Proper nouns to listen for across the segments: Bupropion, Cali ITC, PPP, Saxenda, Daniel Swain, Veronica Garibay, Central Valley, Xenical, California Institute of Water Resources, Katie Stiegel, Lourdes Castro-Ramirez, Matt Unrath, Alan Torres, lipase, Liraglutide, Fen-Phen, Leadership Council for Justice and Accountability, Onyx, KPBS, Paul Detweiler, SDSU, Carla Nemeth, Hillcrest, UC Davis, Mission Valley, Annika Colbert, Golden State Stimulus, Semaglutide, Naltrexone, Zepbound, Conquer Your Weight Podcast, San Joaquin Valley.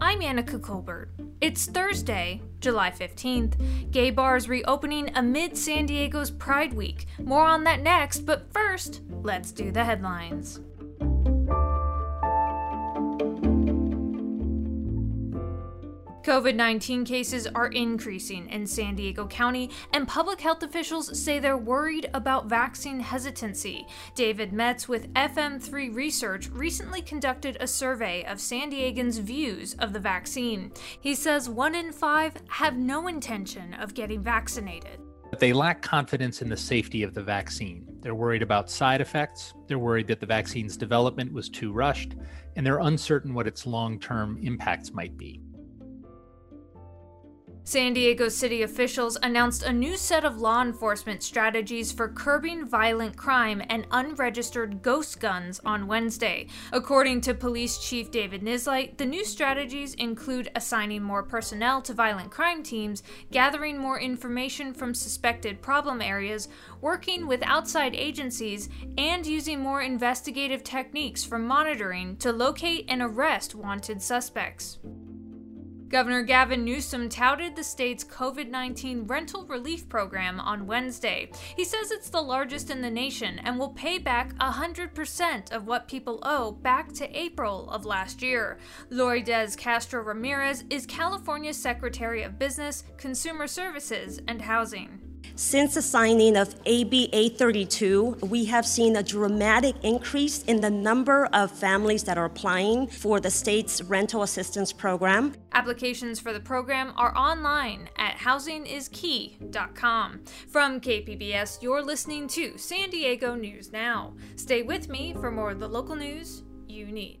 I'm Annika Colbert. It's Thursday, July 15th. Gay bars reopening amid San Diego's Pride Week. More on that next, but first, let's do the headlines. COVID-19 cases are increasing in San Diego County, and public health officials say they're worried about vaccine hesitancy. David Metz with FM3 Research recently conducted a survey of San Diegans' views of the vaccine. He says 1 in 5 have no intention of getting vaccinated. But they lack confidence in the safety of the vaccine. They're worried about side effects. They're worried that the vaccine's development was too rushed, and they're uncertain what its long-term impacts might be. San Diego City officials announced a new set of law enforcement strategies for curbing violent crime and unregistered ghost guns on Wednesday. According to Police Chief David Nisleit, the new strategies include assigning more personnel to violent crime teams, gathering more information from suspected problem areas, working with outside agencies, and using more investigative techniques for monitoring to locate and arrest wanted suspects. Governor Gavin Newsom touted the state's COVID-19 rental relief program on Wednesday. He says it's the largest in the nation and will pay back 100% of what people owe back to April of last year. Lourdes Castro-Ramirez is California's Secretary of Business, Consumer Services, and Housing. Since the signing of AB 832, we have seen a dramatic increase in the number of families that are applying for the state's rental assistance program. Applications for the program are online at housingiskey.com. From KPBS, you're listening to San Diego News Now. Stay with me for more of the local news you need.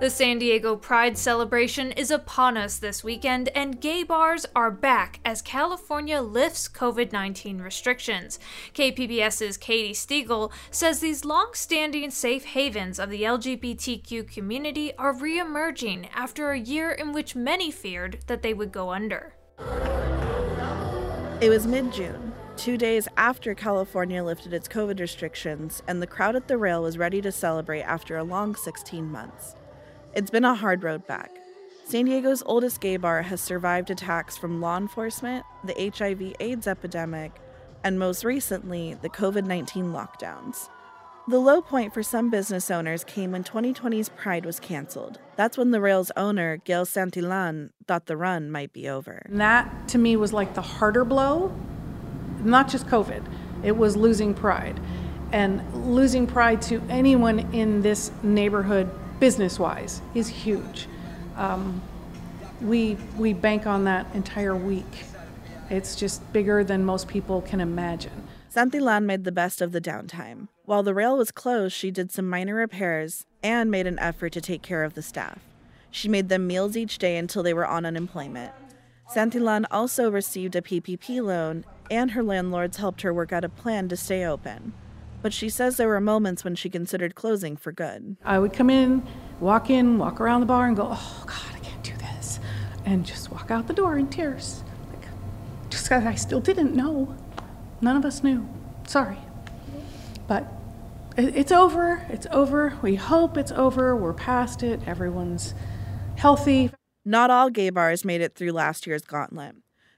The San Diego Pride celebration is upon us this weekend, and gay bars are back as California lifts COVID-19 restrictions. KPBS's Katie Stiegel says these long-standing safe havens of the LGBTQ community are re-emerging after a year in which many feared that they would go under. It was mid-June, 2 days after California lifted its COVID restrictions, and the crowd at the rail was ready to celebrate after a long 16 months. It's been a hard road back. San Diego's oldest gay bar has survived attacks from law enforcement, the HIV/AIDS epidemic, and most recently, the COVID-19 lockdowns. The low point for some business owners came when 2020's Pride was canceled. That's when the rail's owner, Gail Santillan, thought the run might be over. And that, to me, was like the harder blow, not just COVID. It was losing Pride. And losing Pride to anyone in this neighborhood business-wise is huge. We bank on that entire week. It's just bigger than most people can imagine. Santillan made the best of the downtime. While the rail was closed, she did some minor repairs and made an effort to take care of the staff. She made them meals each day until they were on unemployment. Santillan also received a PPP loan, and her landlords helped her work out a plan to stay open. But she says there were moments when she considered closing for good. I would come in, walk around the bar and go, oh God, I can't do this. And just walk out the door in tears. Like, just because I still didn't know. None of us knew. Sorry. But it's over. It's over. We hope it's over. We're past it. Everyone's healthy. Not all gay bars made it through last year's gauntlet.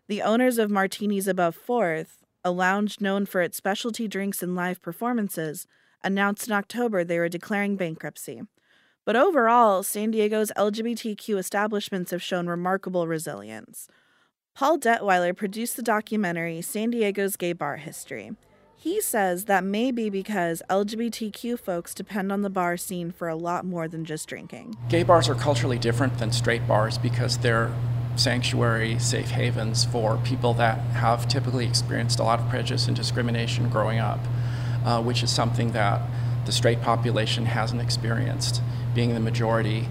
The owners of Martinis Above Fourth, a lounge known for its specialty drinks and live performances, announced in October they were declaring bankruptcy. But overall, San Diego's LGBTQ establishments have shown remarkable resilience. Paul Detweiler produced the documentary San Diego's Gay Bar History. He says that may be because LGBTQ folks depend on the bar scene for a lot more than just drinking. Gay bars are culturally different than straight bars because they're sanctuary, safe havens for people that have typically experienced a lot of prejudice and discrimination growing up, which is something that the straight population hasn't experienced, being the majority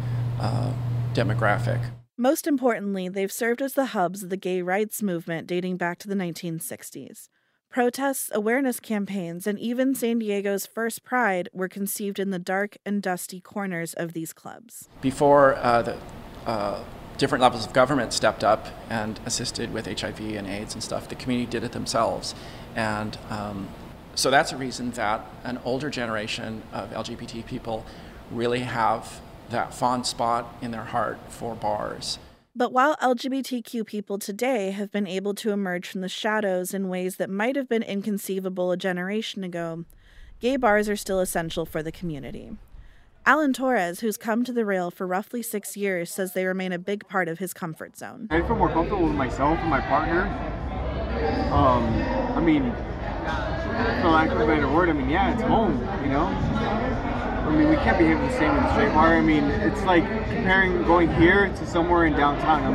demographic. Most importantly, they've served as the hubs of the gay rights movement dating back to the 1960s. Protests, awareness campaigns, and even San Diego's first Pride were conceived in the dark and dusty corners of these clubs. Before the different levels of government stepped up and assisted with HIV and AIDS and stuff, the community did it themselves. And so that's a reason that an older generation of LGBT people really have that fond spot in their heart for bars. But while LGBTQ people today have been able to emerge from the shadows in ways that might have been inconceivable a generation ago, gay bars are still essential for the community. Alan Torres, who's come to the rail for roughly 6 years, says they remain a big part of his comfort zone. I feel more comfortable with myself and my partner. For lack of a better word, yeah, it's home, you know? We can't behave the same in the straight bar. It's like comparing going here to somewhere in downtown.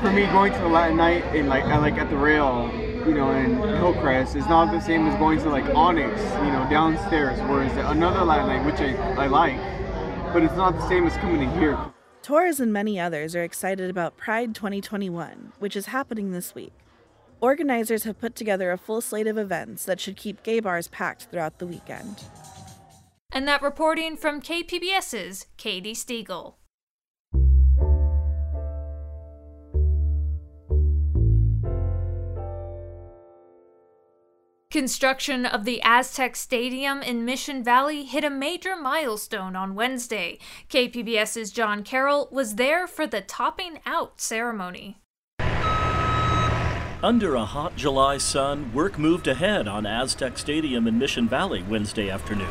For me, going to a Latin night in like at the rail, in Hillcrest is not the same as going to Onyx, downstairs, whereas another Latin night, which I like, but it's not the same as coming in here. Torres and many others are excited about Pride 2021, which is happening this week. Organizers have put together a full slate of events that should keep gay bars packed throughout the weekend. And that reporting from KPBS's Katie Stiegel. Construction of the Aztec Stadium in Mission Valley hit a major milestone on Wednesday. KPBS's John Carroll was there for the topping out ceremony. Under a hot July sun, work moved ahead on Aztec Stadium in Mission Valley Wednesday afternoon,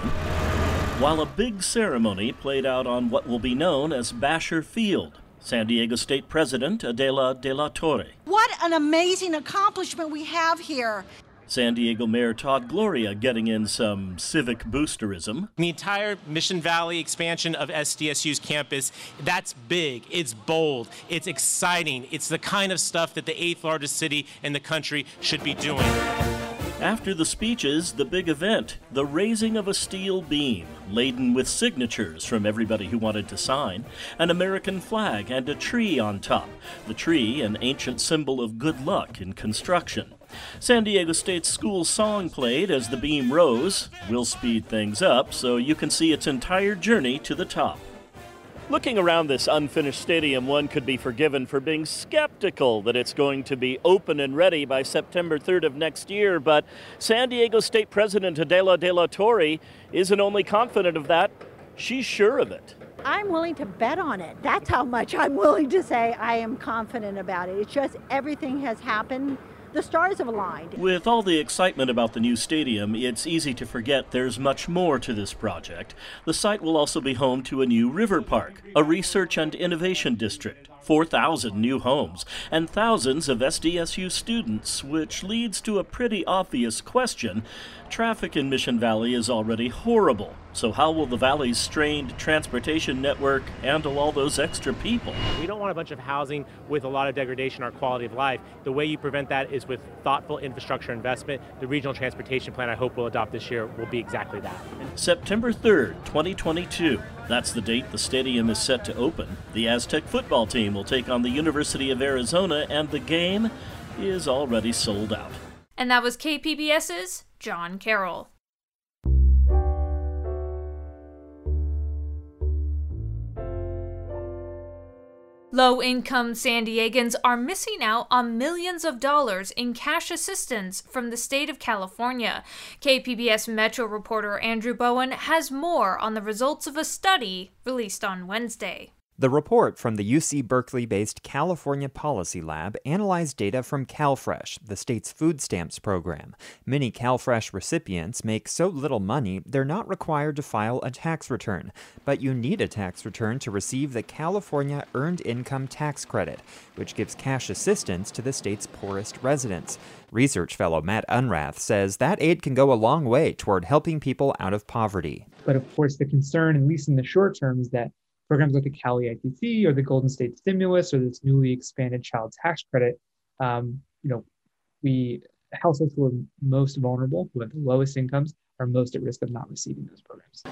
while a big ceremony played out on what will be known as Basher Field. San Diego State President Adela De La Torre. What an amazing accomplishment we have here. San Diego Mayor Todd Gloria getting in some civic boosterism. The entire Mission Valley expansion of SDSU's campus, that's big, it's bold, it's exciting. It's the kind of stuff that the 8th largest city in the country should be doing. After the speeches, the big event, the raising of a steel beam, laden with signatures from everybody who wanted to sign, an American flag and a tree on top. The tree, an ancient symbol of good luck in construction. San Diego State's school song played as the beam rose. We'll speed things up so you can see its entire journey to the top. Looking around this unfinished stadium, one could be forgiven for being skeptical that it's going to be open and ready by September 3rd of next year, but San Diego State President Adela De La Torre isn't only confident of that, she's sure of it. I'm willing to bet on it. That's how much I'm willing to say I am confident about it. It's just everything has happened. The stars have aligned. With all the excitement about the new stadium, it's easy to forget there's much more to this project. The site will also be home to a new river park, a research and innovation district, 4,000 new homes, and thousands of SDSU students, which leads to a pretty obvious question. Traffic in Mission Valley is already horrible, so how will the valley's strained transportation network handle all those extra people? We don't want a bunch of housing with a lot of degradation in our quality of life. The way you prevent that is with thoughtful infrastructure investment. The regional transportation plan I hope we'll adopt this year will be exactly that. September 3rd, 2022. That's the date the stadium is set to open. The Aztec football team will take on the University of Arizona, and the game is already sold out. And that was KPBS's John Carroll. Low-income San Diegans are missing out on millions of dollars in cash assistance from the state of California. KPBS Metro reporter Andrew Bowen has more on the results of a study released on Wednesday. The report from the UC Berkeley-based California Policy Lab analyzed data from CalFresh, the state's food stamps program. Many CalFresh recipients make so little money, they're not required to file a tax return. But you need a tax return to receive the California Earned Income Tax Credit, which gives cash assistance to the state's poorest residents. Research fellow Matt Unrath says that aid can go a long way toward helping people out of poverty. But of course, the concern, at least in the short term, is that programs like the Cali ITC or the Golden State Stimulus or this newly expanded child tax credit, households who are most vulnerable, who have the lowest incomes, are most at risk of not receiving those programs.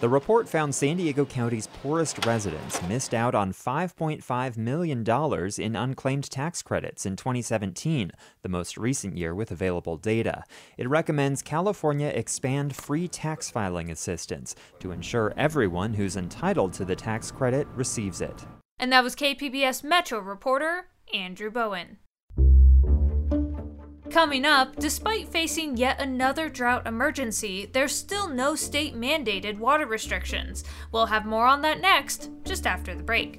The report found San Diego County's poorest residents missed out on $5.5 million in unclaimed tax credits in 2017, the most recent year with available data. It recommends California expand free tax filing assistance to ensure everyone who's entitled to the tax credit receives it. And that was KPBS Metro reporter Andrew Bowen. Coming up, despite facing yet another drought emergency, there's still no state-mandated water restrictions. We'll have more on that next, just after the break.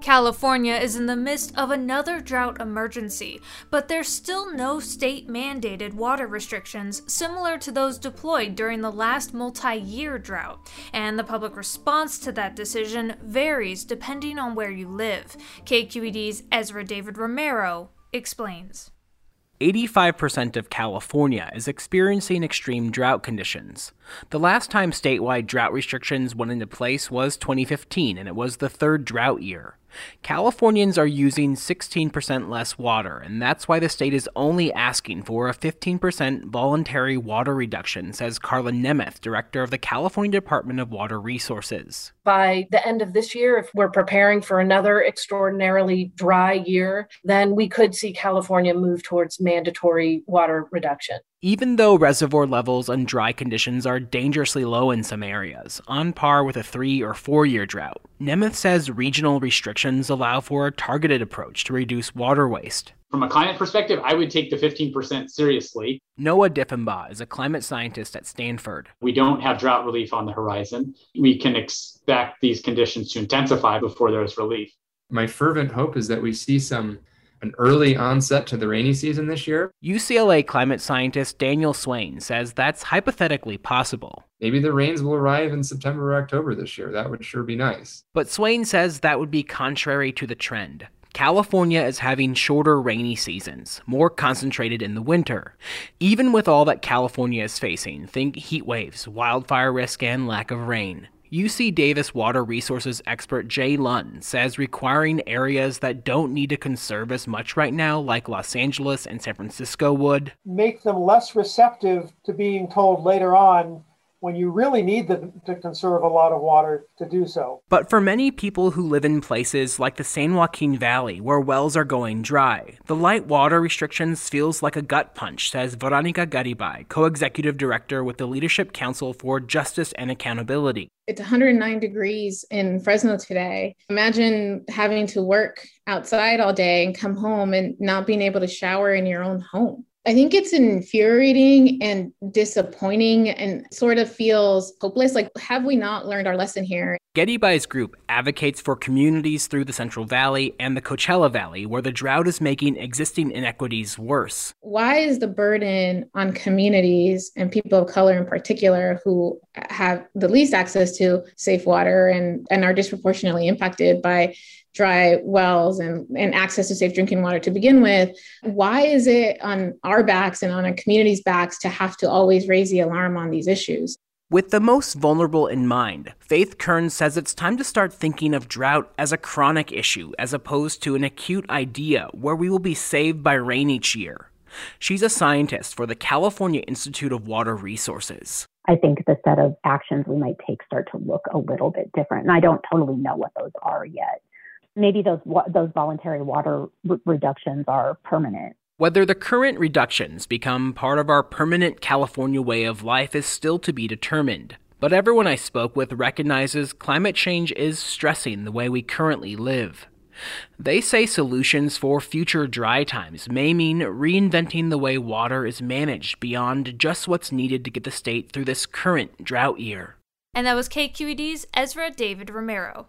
California is in the midst of another drought emergency, but there's still no state-mandated water restrictions similar to those deployed during the last multi-year drought, and the public response to that decision varies depending on where you live. KQED's Ezra David Romero explains. 85% of California is experiencing extreme drought conditions. The last time statewide drought restrictions went into place was 2015, and it was the third drought year. Californians are using 16% less water, and that's why the state is only asking for a 15% voluntary water reduction, says Carla Nemeth, director of the California Department of Water Resources. By the end of this year, if we're preparing for another extraordinarily dry year, then we could see California move towards mandatory water reduction. Even though reservoir levels and dry conditions are dangerously low in some areas, on par with a 3- or 4-year drought, Nemeth says regional restrictions allow for a targeted approach to reduce water waste. From a climate perspective, I would take the 15% seriously. Noah Diffenbaugh is a climate scientist at Stanford. We don't have drought relief on the horizon. We can expect these conditions to intensify before there's relief. My fervent hope is that we see an early onset to the rainy season this year. UCLA climate scientist Daniel Swain says that's hypothetically possible. Maybe the rains will arrive in September or October this year. That would sure be nice. But Swain says that would be contrary to the trend. California is having shorter rainy seasons, more concentrated in the winter. Even with all that California is facing, think heat waves, wildfire risk, and lack of rain. UC Davis water resources expert Jay Lunn says requiring areas that don't need to conserve as much right now, like Los Angeles and San Francisco would, make them less receptive to being told later on when you really need them to conserve a lot of water to do so. But for many people who live in places like the San Joaquin Valley, where wells are going dry, the light water restrictions feels like a gut punch, says Veronica Garibay, co-executive director with the Leadership Council for Justice and Accountability. It's 109 degrees in Fresno today. Imagine having to work outside all day and come home and not being able to shower in your own home. I think it's infuriating and disappointing and sort of feels hopeless. Like, have we not learned our lesson here? Gedibay's group advocates for communities through the Central Valley and the Coachella Valley, where the drought is making existing inequities worse. Why is the burden on communities and people of color in particular who have the least access to safe water and are disproportionately impacted by dry wells and access to safe drinking water to begin with? Why is it on our backs and on our community's backs to have to always raise the alarm on these issues? With the most vulnerable in mind, Faith Kern says it's time to start thinking of drought as a chronic issue as opposed to an acute idea where we will be saved by rain each year. She's a scientist for the California Institute of Water Resources. I think the set of actions we might take start to look a little bit different, and I don't totally know what those are yet. Maybe those voluntary water reductions are permanent. Whether the current reductions become part of our permanent California way of life is still to be determined. But everyone I spoke with recognizes climate change is stressing the way we currently live. They say solutions for future dry times may mean reinventing the way water is managed beyond just what's needed to get the state through this current drought year. And that was KQED's Ezra David Romero.